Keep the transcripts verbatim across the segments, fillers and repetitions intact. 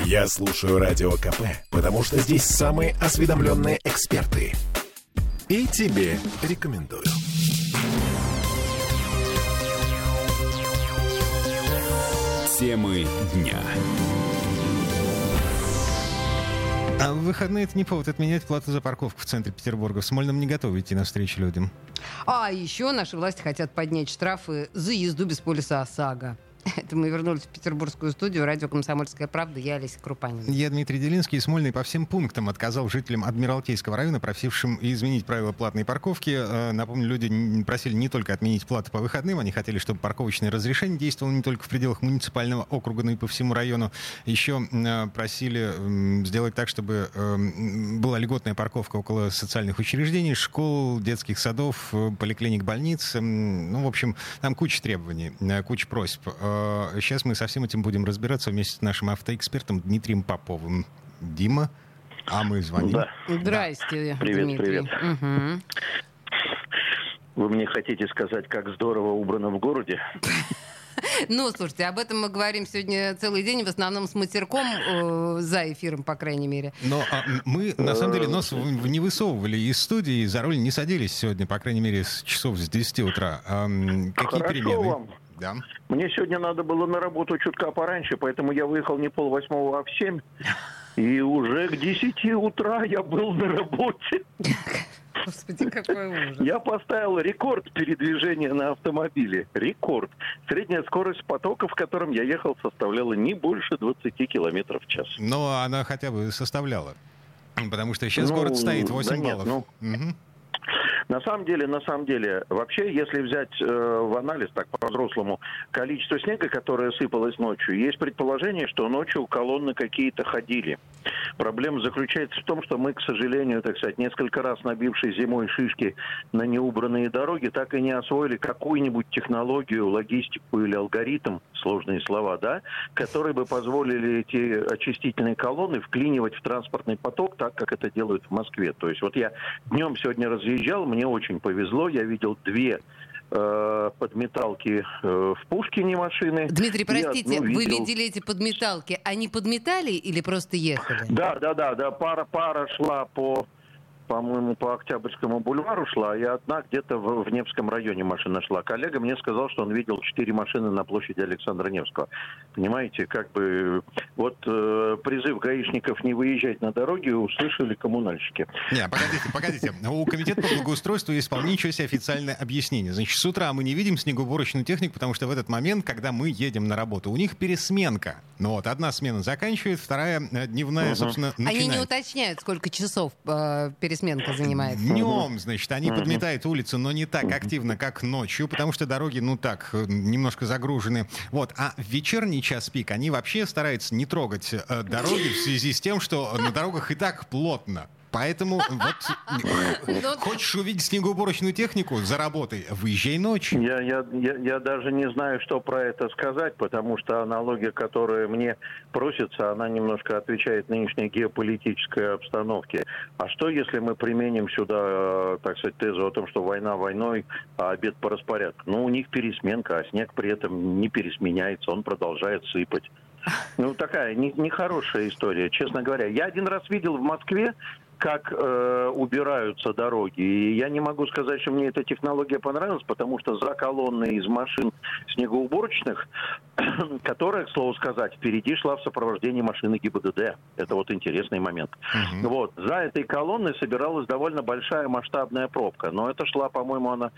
Я слушаю Радио КП, потому что здесь самые осведомленные эксперты. И тебе рекомендую. Темы дня. А в выходные это не повод отменять плату за парковку в центре Петербурга. В Смольном не готовы идти навстречу людям. А еще наши власти хотят поднять штрафы за езду без полиса ОСАГО. Это мы вернулись в петербургскую студию. Радио «Комсомольская правда». Я Олеся Крупанина. Я Дмитрий Делинский. Смольный по всем пунктам отказал жителям Адмиралтейского района, просившим изменить правила платной парковки. Напомню, люди просили не только отменить плату по выходным. Они хотели, чтобы парковочное разрешение действовало не только в пределах муниципального округа, но и по всему району. Еще просили сделать так, чтобы была льготная парковка около социальных учреждений, школ, детских садов, поликлиник, больниц. Ну, в общем, там куча требований, куча просьб. Сейчас мы со всем этим будем разбираться вместе с нашим автоэкспертом Дмитрием Поповым. Дима, а мы звоним. Да. Здрасте, да. Привет, Дмитрий. Привет. Угу. Вы мне хотите сказать, как здорово убрано в городе? Ну, слушайте, об этом мы говорим сегодня целый день, в основном с матерком, э, за эфиром, по крайней мере. Но а, мы, на самом деле, нос в, не высовывали из студии, за руль не садились сегодня, по крайней мере, с часов с десяти утра. А, какие Хорошо перемены? Вам. Да. Мне сегодня надо было на работу чутка пораньше, поэтому я выехал не полвосьмого, а в семь. И уже к десяти утра я был на работе. Господи, какой ужас. Я поставил рекорд передвижения на автомобиле. Рекорд. Средняя скорость потока, в котором я ехал, составляла не больше двадцати километров в час. Ну, она хотя бы составляла. Потому что сейчас ну, город стоит восемь баллов. Нет, ну... угу. На самом деле, на самом деле, вообще, если взять э, в анализ, так по-взрослому, количество снега, которое сыпалось ночью, есть предположение, что ночью колонны какие-то ходили. Проблема заключается в том, что мы, к сожалению, так сказать, несколько раз набившие зимой шишки на неубранные дороги, так и не освоили какую-нибудь технологию, логистику или алгоритм, сложные слова, да, которые бы позволили эти очистительные колонны вклинивать в транспортный поток, так как это делают в Москве. То есть вот я днем сегодня разъезжал, мне очень повезло, я видел две э, подметалки э, в Пушкине машины. Дмитрий, простите, видел... вы видели эти подметалки, они подметали или просто ехали? Да, да, да, да. Пара, пара шла по, по-моему, по Октябрьскому бульвару шла, и одна где-то в, в Невском районе машина шла. Коллега мне сказал, что он видел четыре машины на площади Александра Невского. Понимаете, как бы вот э, призыв гаишников не выезжать на дороги услышали коммунальщики. Не, погодите, погодите. У комитета по благоустройству есть вполне ничего себе официальное объяснение. Значит, с утра мы не видим снегоуборочную технику, потому что в этот момент, когда мы едем на работу, у них пересменка. Ну вот, одна смена заканчивает, вторая дневная, угу. собственно, начинает. Они не уточняют, сколько часов э, пересменка занимает. Днем, значит, они uh-huh. подметают улицу, но не так активно, как ночью, потому что дороги, ну так, немножко загружены. Вот. А в вечерний час пик они вообще стараются не трогать э, дороги в связи с тем, что на дорогах и так плотно. Поэтому вот хочешь увидеть снегоуборочную технику, заработай, выезжай ночью. Я, я, я, я даже не знаю, что про это сказать, потому что аналогия, которая мне просится, она немножко отвечает нынешней геополитической обстановке. А что, если мы применим сюда, так сказать, тезу о том, что война войной, а обед по распорядку? Ну, у них пересменка, а снег при этом не пересменяется, он продолжает сыпать. Ну, такая не, нехорошая история, честно говоря. Я один раз видел в Москве, как э, убираются дороги. И я не могу сказать, что мне эта технология понравилась, потому что за колонны из машин снегоуборочных, которая, к слову сказать, впереди шла в сопровождении машины ГИБДД. Это вот интересный момент. Uh-huh. Вот. За этой колонной собиралась довольно большая масштабная пробка. Но это шла, по-моему, она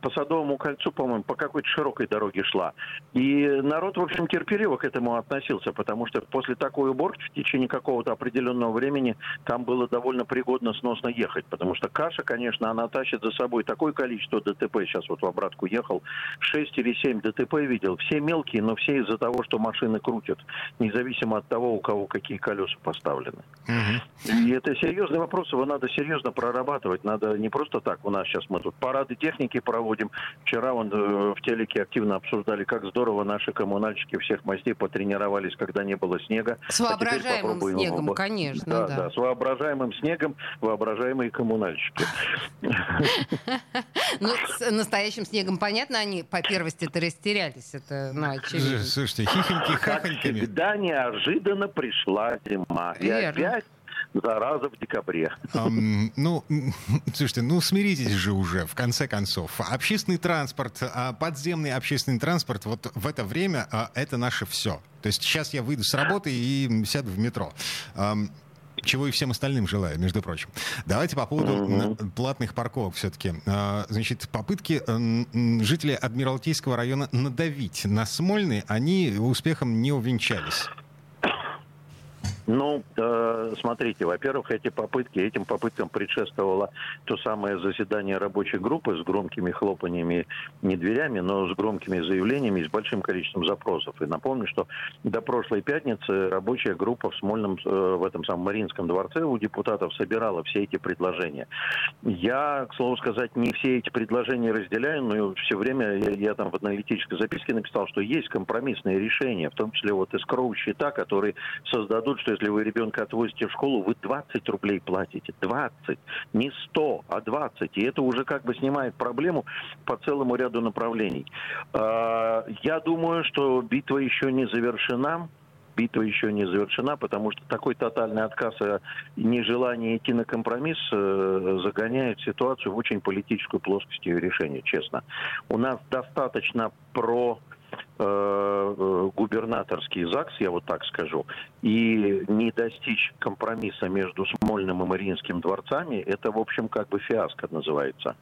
по Садовому кольцу, по-моему, по какой-то широкой дороге шла. И народ, в общем, терпеливо к этому относился, потому что после такой уборки в течение какого-то определенного времени там было довольно пригодно, сносно ехать, потому что каша, конечно, она тащит за собой такое количество ДТП, сейчас вот в обратку ехал, шесть или семь ДТП видел, все мелкие, но все из-за того, что машины крутят, независимо от того, у кого какие колеса поставлены. Угу. И это серьезный вопрос, его надо серьезно прорабатывать, надо не просто так, у нас сейчас мы тут парады техники проводим, вчера вон, в телеке активно обсуждали, как здорово наши коммунальщики всех мастей потренировались, когда не было снега. С воображаемым а снегом, его... конечно. Да, да. да, с воображаемым белым снегом воображаемые коммунальщики. Ну, с настоящим снегом, понятно, они по первости-то растерялись. Это, ну, очевидно. Слушайте, хихоньки-хахоньками. Всегда неожиданно пришла зима. И опять зараза в декабре. Um, ну, слушайте, ну смиритесь же уже, в конце концов. Общественный транспорт, подземный общественный транспорт, вот в это время это наше все. То есть сейчас я выйду с работы и сяду в метро. Um, чего и всем остальным желаю, между прочим. Давайте по поводу mm-hmm. платных парковок все-таки. Значит, попытки жителей Адмиралтейского района надавить на Смольный, они успехом не увенчались. Ну, э, смотрите, во-первых, эти попытки, этим попыткам предшествовало то самое заседание рабочей группы с громкими хлопаниями, не дверями, но с громкими заявлениями и с большим количеством запросов. И напомню, что до прошлой пятницы рабочая группа в Смольном, э, в этом самом Мариинском дворце у депутатов собирала все эти предложения. Я, к слову сказать, не все эти предложения разделяю, но все время я, я там в аналитической записке написал, что есть компромиссные решения, в том числе вот эскроу-счета, которые создадут, что если вы ребенка отвозите в школу, вы двадцать рублей платите. двадцать. Не сто, а двадцать. И это уже как бы снимает проблему по целому ряду направлений. Я думаю, что битва еще не завершена. Битва еще не завершена, потому что такой тотальный отказ и нежелание идти на компромисс загоняет ситуацию в очень политическую плоскость ее решения, честно. У нас достаточно про... губернаторский ЗакС, я вот так скажу, и не достичь компромисса между Смольным и Мариинским дворцами, это, в общем, как бы фиаско называется.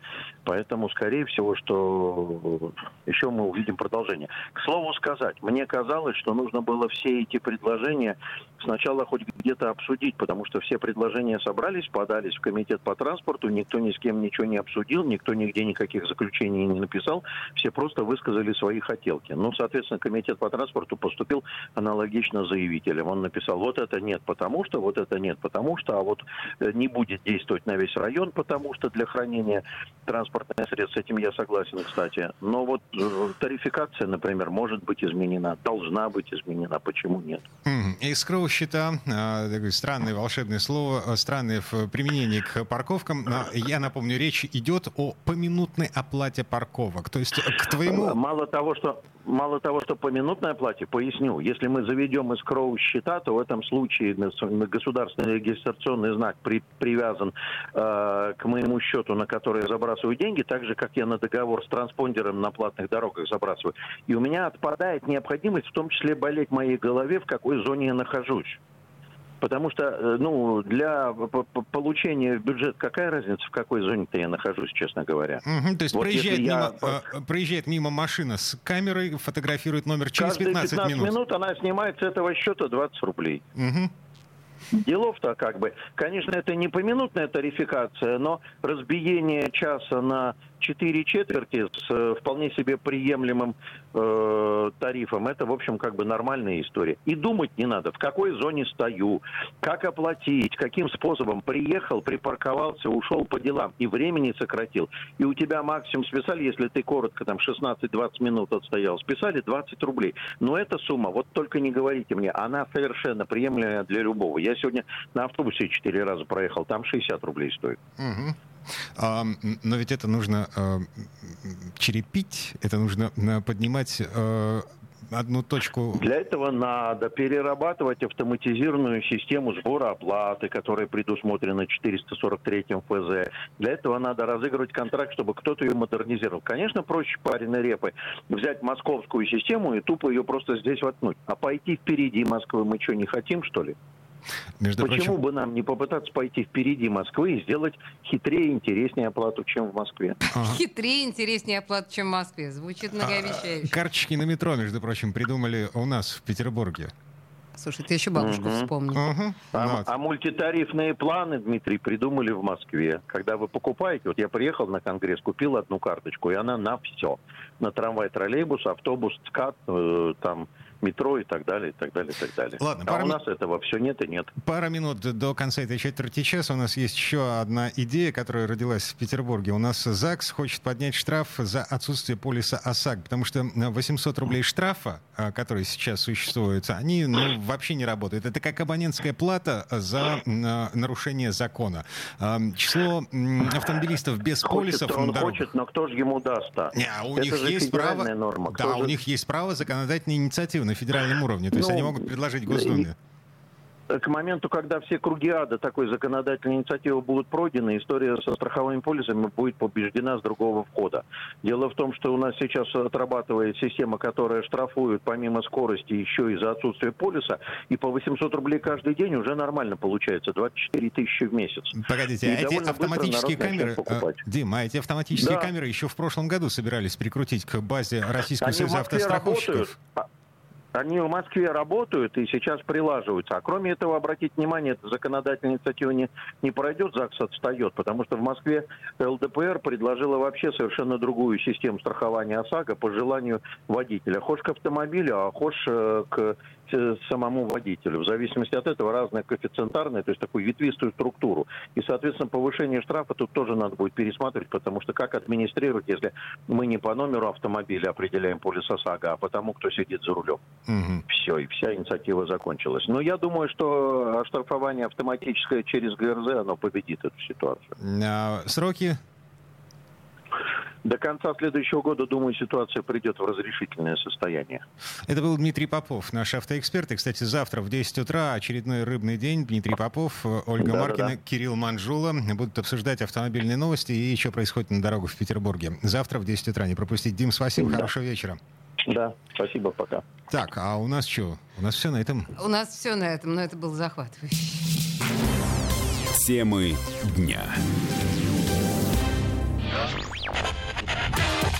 Поэтому, скорее всего, что еще мы увидим продолжение. К слову сказать, мне казалось, что нужно было все эти предложения сначала хоть где-то обсудить, потому что все предложения собрались, подались в комитет по транспорту, никто ни с кем ничего не обсудил, никто нигде никаких заключений не написал, все просто высказали свои хотелки. Ну, соответственно, комитет по транспорту поступил аналогично заявителям. Он написал, вот это нет, потому что, вот это нет, потому что, а вот не будет действовать на весь район, потому что для хранения транспортных средств, с этим я согласен, кстати. Но вот тарификация, например, может быть изменена, должна быть изменена, почему нет? Эскроу-счета, такое странное волшебное слово, странное в применении к парковкам. Я напомню, речь идет о поминутной оплате парковок. То есть к твоему... Мало того, что... Мало того, что поминутное платье, поясню, если мы заведем эскроу-счета, то в этом случае государственный регистрационный знак при, привязан э, к моему счету, на который я забрасываю деньги, так же, как я на договор с транспондером на платных дорогах забрасываю. И у меня отпадает необходимость в том числе болеть в моей голове, в какой зоне я нахожусь. Потому что, ну, для получения в бюджет какая разница, в какой зоне-то я нахожусь, честно говоря. Угу, то есть вот проезжает, мимо, я... проезжает мимо машина с камерой, фотографирует номер через пятнадцать минут. пятнадцать минут она снимает с этого счета двадцать рублей. Угу. Делов-то как бы. Конечно, это не поминутная тарификация, но разбиение часа на четыре четверти с вполне себе приемлемым э, тарифом, это, в общем, как бы нормальная история. И думать не надо, в какой зоне стою, как оплатить, каким способом приехал, припарковался, ушел по делам и времени сократил. И у тебя максимум списали, если ты коротко, там, шестнадцать-двадцать минут отстоял, списали двадцать рублей. Но эта сумма, вот только не говорите мне, она совершенно приемлемая для любого. Я сегодня на автобусе четыре раза проехал, там шестьдесят рублей стоит. Угу. Но ведь это нужно черепить, это нужно поднимать одну точку. Для этого надо перерабатывать автоматизированную систему сбора оплаты, которая предусмотрена четыреста сорок третьим ФЗ. Для этого надо разыгрывать контракт, чтобы кто-то ее модернизировал. Конечно, проще пареной репы взять московскую систему и тупо ее просто здесь воткнуть. А пойти впереди Москвы мы что, не хотим, что ли? Между Почему прочим... бы нам не попытаться пойти впереди Москвы и сделать хитрее и интереснее оплату, чем в Москве? Ага. Хитрее и интереснее оплату, чем в Москве. Звучит многообещающе. А, карточки на метро, между прочим, придумали у нас в Петербурге. Слушай, ты еще бабушку угу. вспомнил. Угу. А, вот. а мультитарифные планы, Дмитрий, придумали в Москве. Когда вы покупаете, вот я приехал на конгресс, купил одну карточку, и она на все. На трамвай, троллейбус, автобус, ЦКАТ, э, там... метро и так далее, и так далее, и так далее. Ладно, а у ми... нас этого все нет и нет. Пара минут до конца этой четверти часа. У нас есть еще одна идея, которая родилась в Петербурге. У нас ЗакС хочет поднять штраф за отсутствие полиса ОСАГО, потому что восемьсот рублей штрафа, которые сейчас существуют, они ну, вообще не работают. Это как абонентская плата за нарушение закона. Число автомобилистов без хочет, полисов... Он хочет, но кто же ему даст? Не, у Это них же есть право... норма. Да, же... у них есть право законодательной инициативы на федеральном уровне. То есть ну, они могут предложить Госдуме. К моменту, когда все круги ада такой законодательной инициативы будут пройдены, история со страховыми полисами будет побеждена с другого входа. Дело в том, что у нас сейчас отрабатывает система, которая штрафует помимо скорости еще и за отсутствие полиса, и по восемьсот рублей каждый день уже нормально получается, двадцать четыре тысячи в месяц. Погодите, и а эти автоматические камеры, Дим, а эти автоматические да. камеры еще в прошлом году собирались прикрутить к базе Российского Они союза автостраховщиков? Работают. Они в Москве работают и сейчас прилаживаются. А кроме этого, обратите внимание, эта законодательная инициатива не, не пройдет, ЗакС отстает, потому что в Москве ЛДПР предложила вообще совершенно другую систему страхования ОСАГО по желанию водителя. Хошь к автомобилю, а хошь к самому водителю. В зависимости от этого разные коэффициентарные, то есть такую ветвистую структуру. И, соответственно, повышение штрафа тут тоже надо будет пересматривать, потому что как администрировать, если мы не по номеру автомобиля определяем полис ОСАГО, а по тому, кто сидит за рулем. Угу. Все, и вся инициатива закончилась. Но я думаю, что оштрафование автоматическое через ГРЗ, оно победит эту ситуацию. А сроки? До конца следующего года, думаю, ситуация придет в разрешительное состояние. Это был Дмитрий Попов, наш автоэксперт. И, кстати, завтра в десять утра очередной рыбный день. Дмитрий Попов, Ольга да, Маркина, да, да. Кирилл Манжула будут обсуждать автомобильные новости и что происходит на дорогах в Петербурге. Завтра в десять утра. Не пропустить. Дим, спасибо. Да. Хорошего вечера. Да, спасибо. Пока. Так, а у нас что? У нас все на этом? У нас все на этом, но это был захватывающий. Темы дня.